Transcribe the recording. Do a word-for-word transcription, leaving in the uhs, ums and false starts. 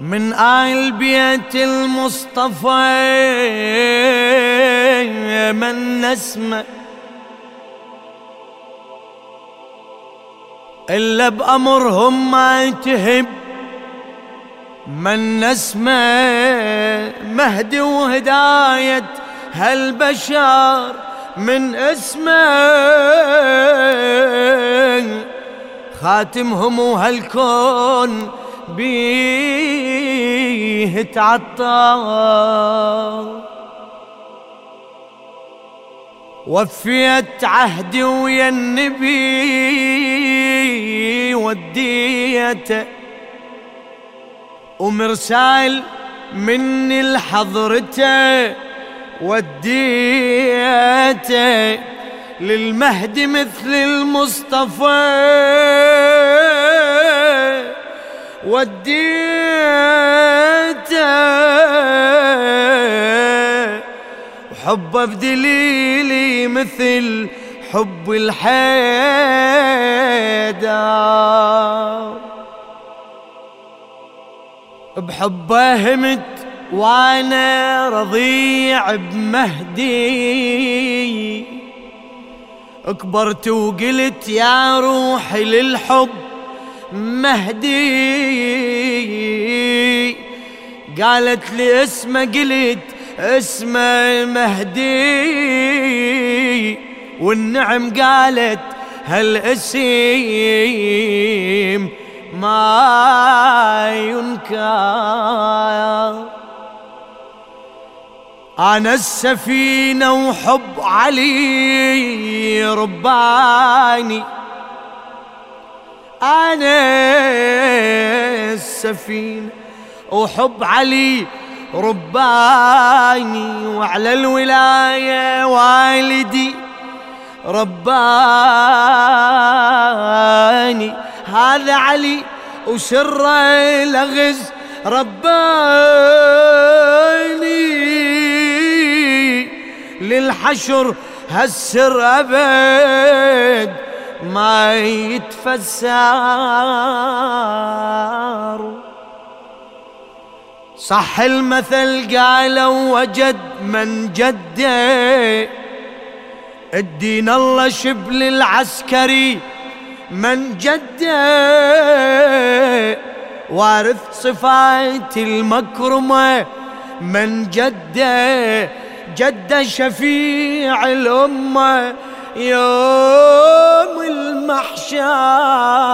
من آل بيت المصطفى من نسمع إلا بأمرهم ما تهب من نسمع مهدي وهداية هالبشر من اسمه خاتمهم وهالكون بيه تعطى وفيت عهدي ويا النبي وديته ومرسال مني لحضرته وديته للمهدي مثل المصطفى وديته وحبه بدليلي مثل حب الحيدر بحبه همت وانا رضيع بمهدي كبرت وقلت يا روحي للحب مهدي قالت لي اسمه قلت اسمه مهدي والنعم قالت هالاسم ما ينكر أنا السفينة وحب علي رباني أنا السفينة وحب علي رباني وعلى الولاية والدي رباني هذا علي وسره لغز رباني للحشر هالسر أبد ما يتفسر صح المثل قالوا وجد من جده الدين الله شبل العسكري من جده وارث صفات المكرمة من جده جد شفيع الأمة يوم المحشر.